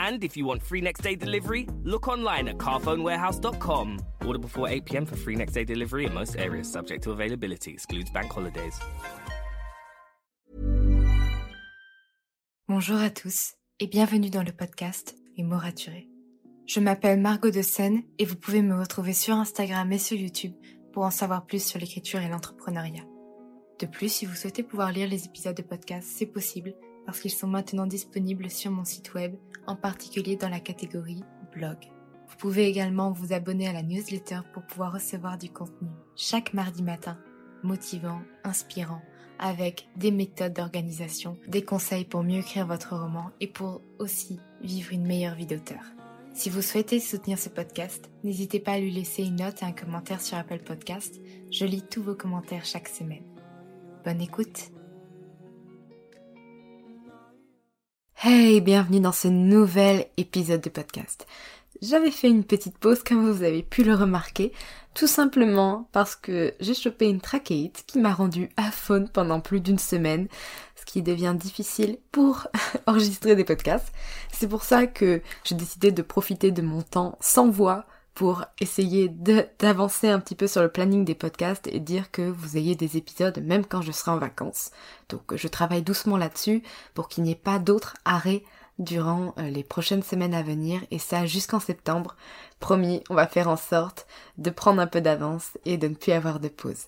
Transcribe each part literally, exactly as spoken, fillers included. And if you want free next day delivery, look online at Carphone Warehouse dot com. Order before eight p.m. for free next day delivery in most areas, subject to availability, excludes bank holidays. Bonjour à tous et bienvenue dans le podcast Les mots raturés. Je m'appelle Margot Désenne et vous pouvez me retrouver sur Instagram et sur YouTube pour en savoir plus sur l'écriture et l'entrepreneuriat. De plus, si vous souhaitez pouvoir lire les épisodes de podcast, c'est possible parce qu'ils sont maintenant disponibles sur mon site web, en particulier dans la catégorie blog. Vous pouvez également vous abonner à la newsletter pour pouvoir recevoir du contenu chaque mardi matin, motivant, inspirant, avec des méthodes d'organisation, des conseils pour mieux écrire votre roman et pour aussi vivre une meilleure vie d'auteur. Si vous souhaitez soutenir ce podcast, n'hésitez pas à lui laisser une note et un commentaire sur Apple Podcast. Je lis tous vos commentaires chaque semaine. Bonne écoute! Hey, bienvenue dans ce nouvel épisode de podcast. J'avais fait une petite pause comme vous avez pu le remarquer, tout simplement parce que j'ai chopé une trachéite qui m'a rendue aphone pendant plus d'une semaine, ce qui devient difficile pour enregistrer des podcasts. C'est pour ça que j'ai décidé de profiter de mon temps sans voix pour essayer de, d'avancer un petit peu sur le planning des podcasts et dire que vous ayez des épisodes même quand je serai en vacances. Donc je travaille doucement là-dessus pour qu'il n'y ait pas d'autres arrêts durant les prochaines semaines à venir, et ça jusqu'en septembre. Promis, on va faire en sorte de prendre un peu d'avance et de ne plus avoir de pause.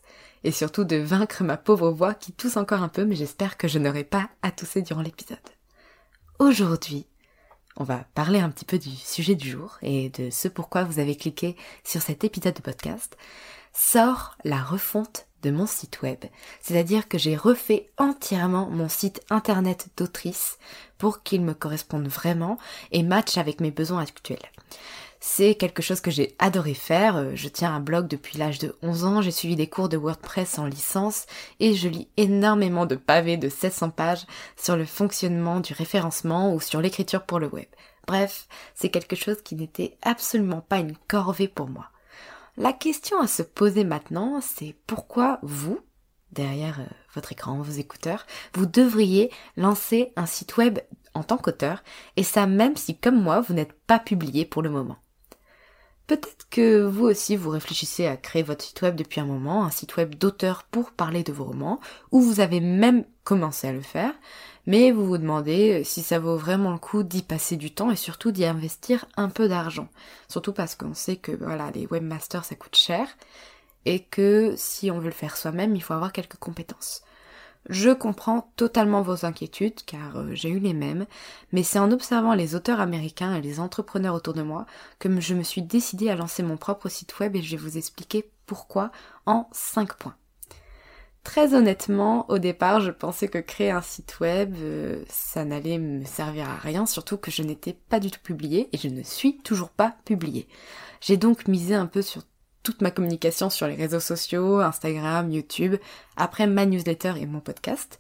Et surtout de vaincre ma pauvre voix qui tousse encore un peu, mais j'espère que je n'aurai pas à tousser durant l'épisode. Aujourd'hui, on va parler un petit peu du sujet du jour et de ce pourquoi vous avez cliqué sur cet épisode de podcast. Sort la refonte de mon site web, c'est-à-dire que j'ai refait entièrement mon site internet d'autrice pour qu'il me corresponde vraiment et matche avec mes besoins actuels. C'est quelque chose que j'ai adoré faire, je tiens un blog depuis l'âge de onze ans, j'ai suivi des cours de WordPress en licence et je lis énormément de pavés de sept cents pages sur le fonctionnement du référencement ou sur l'écriture pour le web. Bref, c'est quelque chose qui n'était absolument pas une corvée pour moi. La question à se poser maintenant, c'est pourquoi vous, derrière votre écran, vos écouteurs, vous devriez lancer un site web en tant qu'auteur, et ça même si, comme moi, vous n'êtes pas publié pour le moment. Peut-être que vous aussi vous réfléchissez à créer votre site web depuis un moment, un site web d'auteur pour parler de vos romans, ou vous avez même commencé à le faire, mais vous vous demandez si ça vaut vraiment le coup d'y passer du temps et surtout d'y investir un peu d'argent. Surtout parce qu'on sait que voilà, les webmasters ça coûte cher, et que si on veut le faire soi-même, il faut avoir quelques compétences. Je comprends totalement vos inquiétudes, car euh, j'ai eu les mêmes, mais c'est en observant les auteurs américains et les entrepreneurs autour de moi que je me suis décidée à lancer mon propre site web, et je vais vous expliquer pourquoi en cinq points. Très honnêtement, au départ, je pensais que créer un site web, euh, ça n'allait me servir à rien, surtout que je n'étais pas du tout publiée, et je ne suis toujours pas publiée. J'ai donc misé un peu sur toute ma communication sur les réseaux sociaux, Instagram, YouTube, après ma newsletter et mon podcast.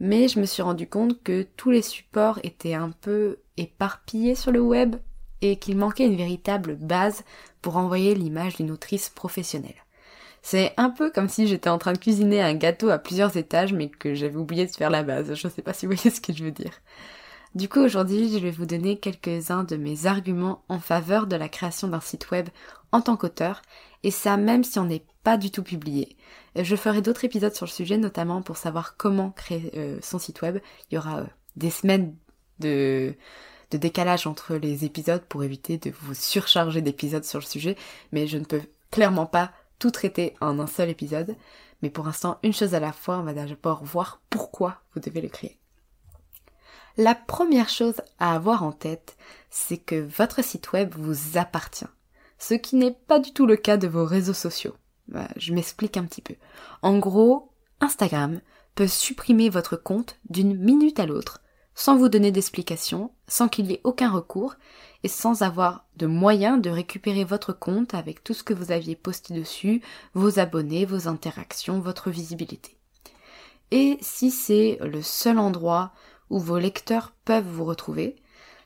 Mais je me suis rendu compte que tous les supports étaient un peu éparpillés sur le web et qu'il manquait une véritable base pour envoyer l'image d'une autrice professionnelle. C'est un peu comme si j'étais en train de cuisiner un gâteau à plusieurs étages mais que j'avais oublié de faire la base. Je ne sais pas si vous voyez ce que je veux dire. Du coup, aujourd'hui, je vais vous donner quelques-uns de mes arguments en faveur de la création d'un site web en tant qu'auteur, et ça même si on n'est pas du tout publié. Je ferai d'autres épisodes sur le sujet, notamment pour savoir comment créer euh, son site web. Il y aura euh, des semaines de, de décalage entre les épisodes pour éviter de vous surcharger d'épisodes sur le sujet, mais je ne peux clairement pas tout traiter en un seul épisode. Mais pour l'instant, une chose à la fois, on va d'abord voir pourquoi vous devez le créer. La première chose à avoir en tête, c'est que votre site web vous appartient, ce qui n'est pas du tout le cas de vos réseaux sociaux. Bah, je m'explique un petit peu. En gros, Instagram peut supprimer votre compte d'une minute à l'autre, sans vous donner d'explication, sans qu'il y ait aucun recours, et sans avoir de moyen de récupérer votre compte avec tout ce que vous aviez posté dessus, vos abonnés, vos interactions, votre visibilité. Et si c'est le seul endroit où vos lecteurs peuvent vous retrouver,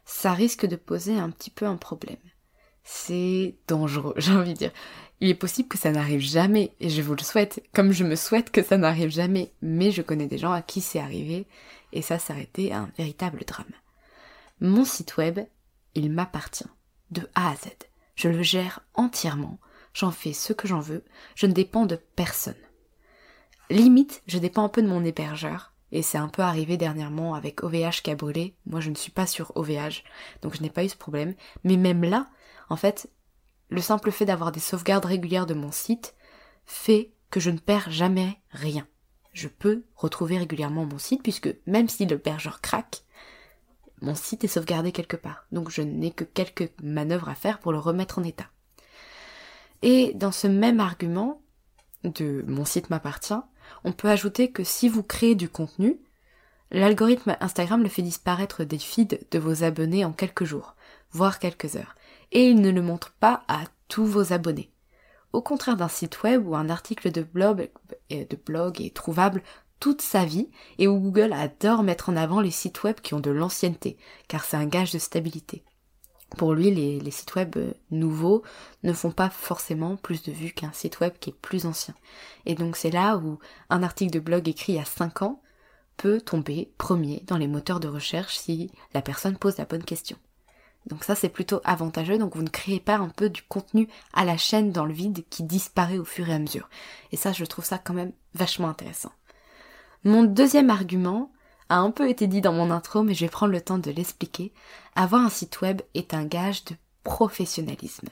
ça risque de poser un petit peu un problème. C'est dangereux, j'ai envie de dire. Il est possible que ça n'arrive jamais, et je vous le souhaite, comme je me souhaite que ça n'arrive jamais, mais je connais des gens à qui c'est arrivé, et ça s'arrêtait à un véritable drame. Mon site web, il m'appartient, de A à Z. Je le gère entièrement, j'en fais ce que j'en veux, je ne dépends de personne. Limite, je dépends un peu de mon hébergeur, et c'est un peu arrivé dernièrement avec O V H qui a brûlé. Moi, je ne suis pas sur O V H, donc je n'ai pas eu ce problème, mais même là, en fait, le simple fait d'avoir des sauvegardes régulières de mon site fait que je ne perds jamais rien. Je peux retrouver régulièrement mon site puisque même si l'hébergeur craque, mon site est sauvegardé quelque part. Donc je n'ai que quelques manœuvres à faire pour le remettre en état. Et dans ce même argument de « mon site m'appartient », on peut ajouter que si vous créez du contenu, l'algorithme Instagram le fait disparaître des feeds de vos abonnés en quelques jours, voire quelques heures. Et il ne le montre pas à tous vos abonnés. Au contraire d'un site web où un article de blog, de blog est trouvable toute sa vie et où Google adore mettre en avant les sites web qui ont de l'ancienneté, car c'est un gage de stabilité. Pour lui, les, les sites web nouveaux ne font pas forcément plus de vues qu'un site web qui est plus ancien. Et donc c'est là où un article de blog écrit il y a cinq ans peut tomber premier dans les moteurs de recherche si la personne pose la bonne question. Donc ça c'est plutôt avantageux, donc vous ne créez pas un peu du contenu à la chaîne dans le vide qui disparaît au fur et à mesure. Et ça je trouve ça quand même vachement intéressant. Mon deuxième argument a un peu été dit dans mon intro, mais je vais prendre le temps de l'expliquer. Avoir un site web est un gage de professionnalisme.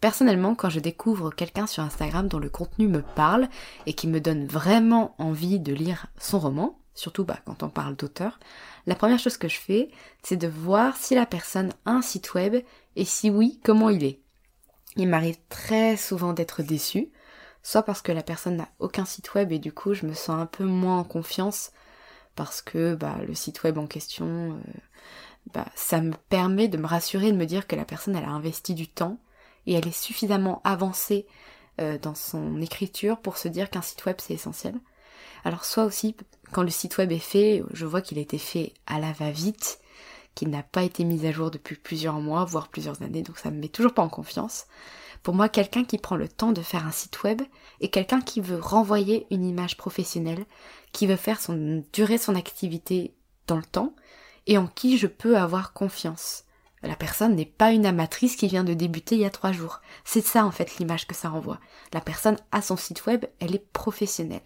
Personnellement, quand je découvre quelqu'un sur Instagram dont le contenu me parle et qui me donne vraiment envie de lire son roman, surtout bah, quand on parle d'auteur, la première chose que je fais, c'est de voir si la personne a un site web et si oui, comment il est. Il m'arrive très souvent d'être déçue, soit parce que la personne n'a aucun site web et du coup je me sens un peu moins en confiance parce que bah, le site web en question, euh, bah, ça me permet de me rassurer et de me dire que la personne elle a investi du temps et elle est suffisamment avancée euh, dans son écriture pour se dire qu'un site web c'est essentiel. Alors soit aussi, quand le site web est fait, je vois qu'il a été fait à la va-vite, qu'il n'a pas été mis à jour depuis plusieurs mois, voire plusieurs années, donc ça me met toujours pas en confiance. Pour moi, quelqu'un qui prend le temps de faire un site web est quelqu'un qui veut renvoyer une image professionnelle, qui veut faire son, durer son activité dans le temps, et en qui je peux avoir confiance. La personne n'est pas une amatrice qui vient de débuter il y a trois jours. C'est ça en fait l'image que ça renvoie. La personne a son site web, elle est professionnelle.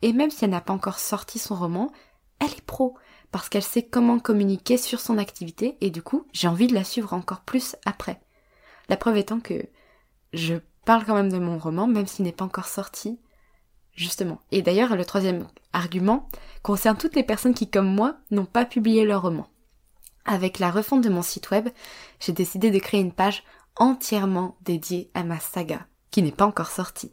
Et même si elle n'a pas encore sorti son roman, elle est pro, parce qu'elle sait comment communiquer sur son activité et du coup, j'ai envie de la suivre encore plus après. La preuve étant que je parle quand même de mon roman, même s'il n'est pas encore sorti, justement. Et d'ailleurs, le troisième argument concerne toutes les personnes qui, comme moi, n'ont pas publié leur roman. Avec la refonte de mon site web, j'ai décidé de créer une page entièrement dédiée à ma saga, qui n'est pas encore sortie.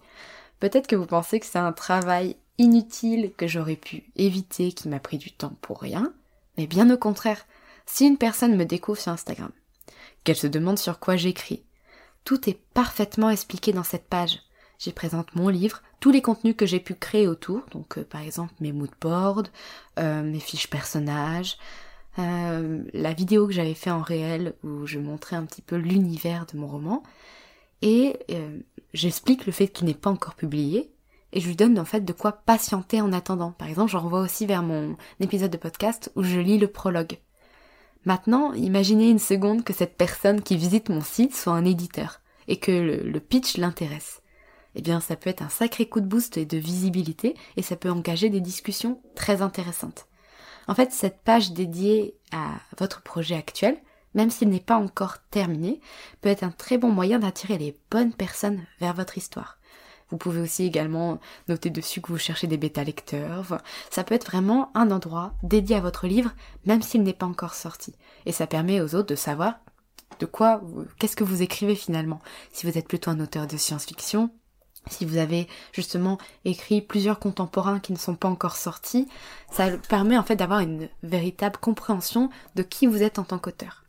Peut-être que vous pensez que c'est un travail inutile que j'aurais pu éviter, qui m'a pris du temps pour rien, mais bien au contraire, si une personne me découvre sur Instagram, qu'elle se demande sur quoi j'écris, tout est parfaitement expliqué dans cette page. J'y présente mon livre, tous les contenus que j'ai pu créer autour, donc euh, par exemple mes moodboards, euh, mes fiches personnages, Euh, la vidéo que j'avais fait en réel où je montrais un petit peu l'univers de mon roman et euh, j'explique le fait qu'il n'est pas encore publié et je lui donne en fait de quoi patienter en attendant. Par exemple, je renvoie aussi vers mon épisode de podcast où je lis le prologue. Maintenant, imaginez une seconde que cette personne qui visite mon site soit un éditeur et que le, le pitch l'intéresse. Eh bien, ça peut être un sacré coup de boost et de visibilité et ça peut engager des discussions très intéressantes. En fait, cette page dédiée à votre projet actuel même s'il n'est pas encore terminé, peut être un très bon moyen d'attirer les bonnes personnes vers votre histoire. Vous pouvez aussi également noter dessus que vous cherchez des bêta lecteurs. Ça peut être vraiment un endroit dédié à votre livre, même s'il n'est pas encore sorti. Et ça permet aux autres de savoir de quoi, qu'est-ce que vous écrivez finalement. Si vous êtes plutôt un auteur de science-fiction, si vous avez justement écrit plusieurs contemporains qui ne sont pas encore sortis, ça permet en fait d'avoir une véritable compréhension de qui vous êtes en tant qu'auteur.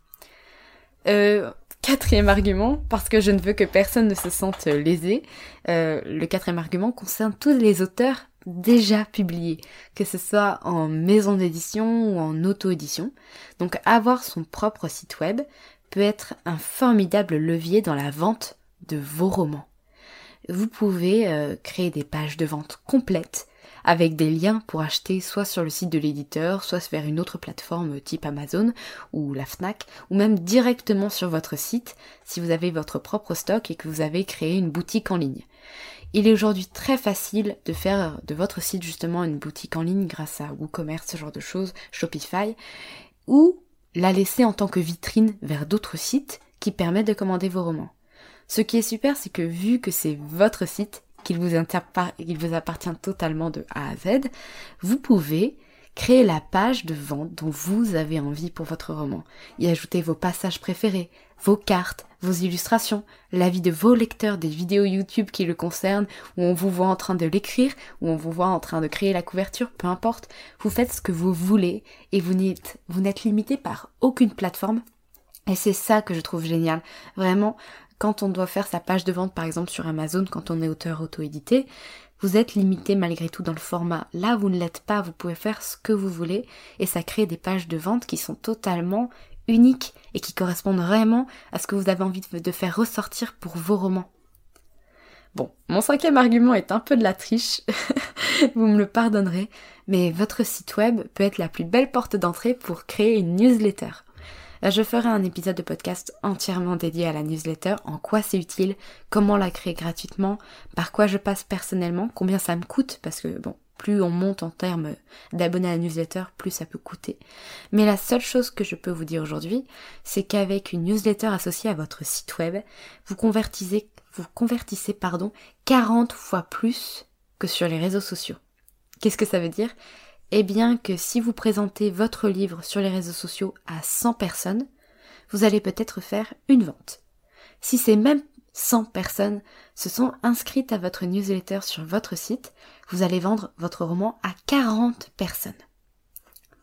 Euh... Quatrième argument, parce que je ne veux que personne ne se sente lésé, euh, le quatrième argument concerne tous les auteurs déjà publiés, que ce soit en maison d'édition ou en auto-édition. Donc avoir son propre site web peut être un formidable levier dans la vente de vos romans. Vous pouvez euh, créer des pages de vente complètes avec des liens pour acheter soit sur le site de l'éditeur, soit vers une autre plateforme type Amazon ou la Fnac, ou même directement sur votre site si vous avez votre propre stock et que vous avez créé une boutique en ligne. Il est aujourd'hui très facile de faire de votre site justement une boutique en ligne grâce à WooCommerce, ce genre de choses, Shopify, ou la laisser en tant que vitrine vers d'autres sites qui permettent de commander vos romans. Ce qui est super, c'est que vu que c'est votre site, qu'il vous, interpa- qu'il vous appartient totalement de A à Z, vous pouvez créer la page de vente dont vous avez envie pour votre roman, y ajouter vos passages préférés, vos cartes, vos illustrations, l'avis de vos lecteurs, des vidéos YouTube qui le concernent, où on vous voit en train de l'écrire, où on vous voit en train de créer la couverture, peu importe, vous faites ce que vous voulez et vous n'êtes, vous n'êtes limité par aucune plateforme. Et c'est ça que je trouve génial, vraiment. Quand on doit faire sa page de vente, par exemple sur Amazon, quand on est auteur auto-édité, vous êtes limité malgré tout dans le format. Là, vous ne l'êtes pas, vous pouvez faire ce que vous voulez et ça crée des pages de vente qui sont totalement uniques et qui correspondent vraiment à ce que vous avez envie de faire ressortir pour vos romans. Bon, mon cinquième argument est un peu de la triche, vous me le pardonnerez, mais votre site web peut être la plus belle porte d'entrée pour créer une newsletter. Je ferai un épisode de podcast entièrement dédié à la newsletter, en quoi c'est utile, comment la créer gratuitement, par quoi je passe personnellement, combien ça me coûte, parce que bon, plus on monte en termes d'abonnés à la newsletter, plus ça peut coûter. Mais la seule chose que je peux vous dire aujourd'hui, c'est qu'avec une newsletter associée à votre site web, vous convertissez, vous convertissez, pardon, quarante fois plus que sur les réseaux sociaux. Qu'est-ce que ça veut dire ? Eh bien que si vous présentez votre livre sur les réseaux sociaux à cent personnes, vous allez peut-être faire une vente. Si ces mêmes cent personnes se sont inscrites à votre newsletter sur votre site, vous allez vendre votre roman à quarante personnes.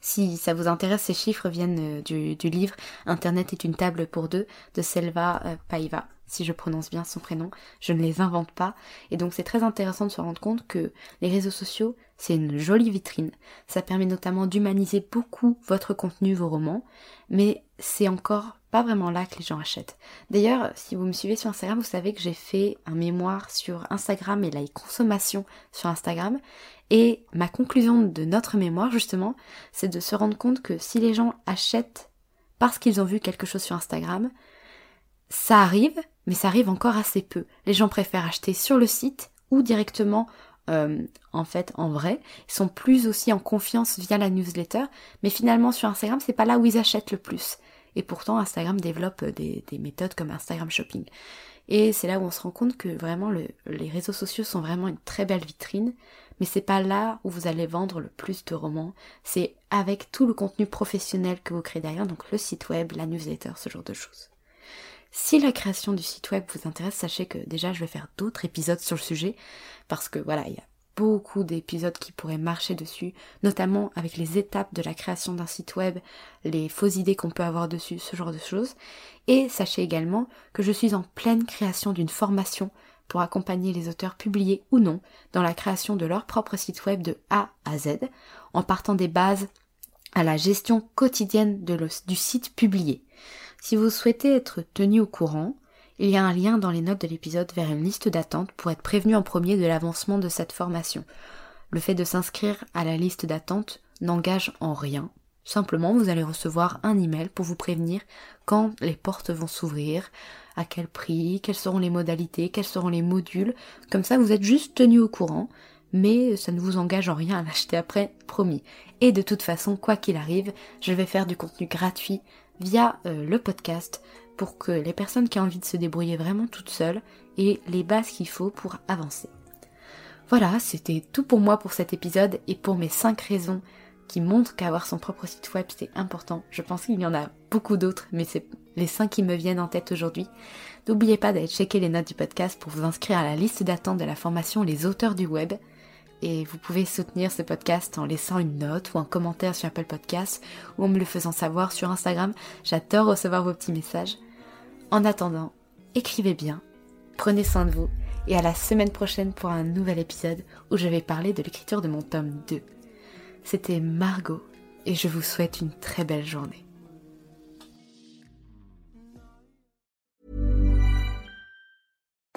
Si ça vous intéresse, ces chiffres viennent du, du livre « Internet est une table pour deux » de Selva Paiva, si je prononce bien son prénom, je ne les invente pas. Et donc c'est très intéressant de se rendre compte que les réseaux sociaux, c'est une jolie vitrine. Ça permet notamment d'humaniser beaucoup votre contenu, vos romans, mais c'est encore pas vraiment là que les gens achètent. D'ailleurs, si vous me suivez sur Instagram, vous savez que j'ai fait un mémoire sur Instagram et la consommation sur Instagram. Et ma conclusion de notre mémoire, justement, c'est de se rendre compte que si les gens achètent parce qu'ils ont vu quelque chose sur Instagram, ça arrive, mais ça arrive encore assez peu. Les gens préfèrent acheter sur le site ou directement, euh, en fait, en vrai. Ils sont plus aussi en confiance via la newsletter, mais finalement sur Instagram, c'est pas là où ils achètent le plus. Et pourtant, Instagram développe des, des méthodes comme Instagram Shopping. Et c'est là où on se rend compte que vraiment, le, les réseaux sociaux sont vraiment une très belle vitrine, mais c'est pas là où vous allez vendre le plus de romans. C'est avec tout le contenu professionnel que vous créez derrière, donc le site web, la newsletter, ce genre de choses. Si la création du site web vous intéresse, sachez que déjà je vais faire d'autres épisodes sur le sujet, parce que voilà, il y a beaucoup d'épisodes qui pourraient marcher dessus, notamment avec les étapes de la création d'un site web, les fausses idées qu'on peut avoir dessus, ce genre de choses. Et sachez également que je suis en pleine création d'une formation pour accompagner les auteurs publiés ou non dans la création de leur propre site web de A à Z, en partant des bases à la gestion quotidienne de le, du site publié. Si vous souhaitez être tenu au courant, il y a un lien dans les notes de l'épisode vers une liste d'attente pour être prévenu en premier de l'avancement de cette formation. Le fait de s'inscrire à la liste d'attente n'engage en rien. Simplement, vous allez recevoir un email pour vous prévenir quand les portes vont s'ouvrir, à quel prix, quelles seront les modalités, quels seront les modules. Comme ça, vous êtes juste tenu au courant, mais ça ne vous engage en rien à l'acheter après, promis. Et de toute façon, quoi qu'il arrive, je vais faire du contenu gratuit via euh, le podcast pour que les personnes qui ont envie de se débrouiller vraiment toutes seules aient les bases qu'il faut pour avancer. Voilà, c'était tout pour moi pour cet épisode et pour mes cinq raisons qui montrent qu'avoir son propre site web c'est important. Je pense qu'il y en a beaucoup d'autres, mais c'est les cinq qui me viennent en tête aujourd'hui. N'oubliez pas d'aller checker les notes du podcast pour vous inscrire à la liste d'attente de la formation Les Auteurs du Web. Et vous pouvez soutenir ce podcast en laissant une note ou un commentaire sur Apple Podcast ou en me le faisant savoir sur Instagram. J'adore recevoir vos petits messages. En attendant, écrivez bien, prenez soin de vous et à la semaine prochaine pour un nouvel épisode où je vais parler de l'écriture de mon tome deux. C'était Margot et je vous souhaite une très belle journée.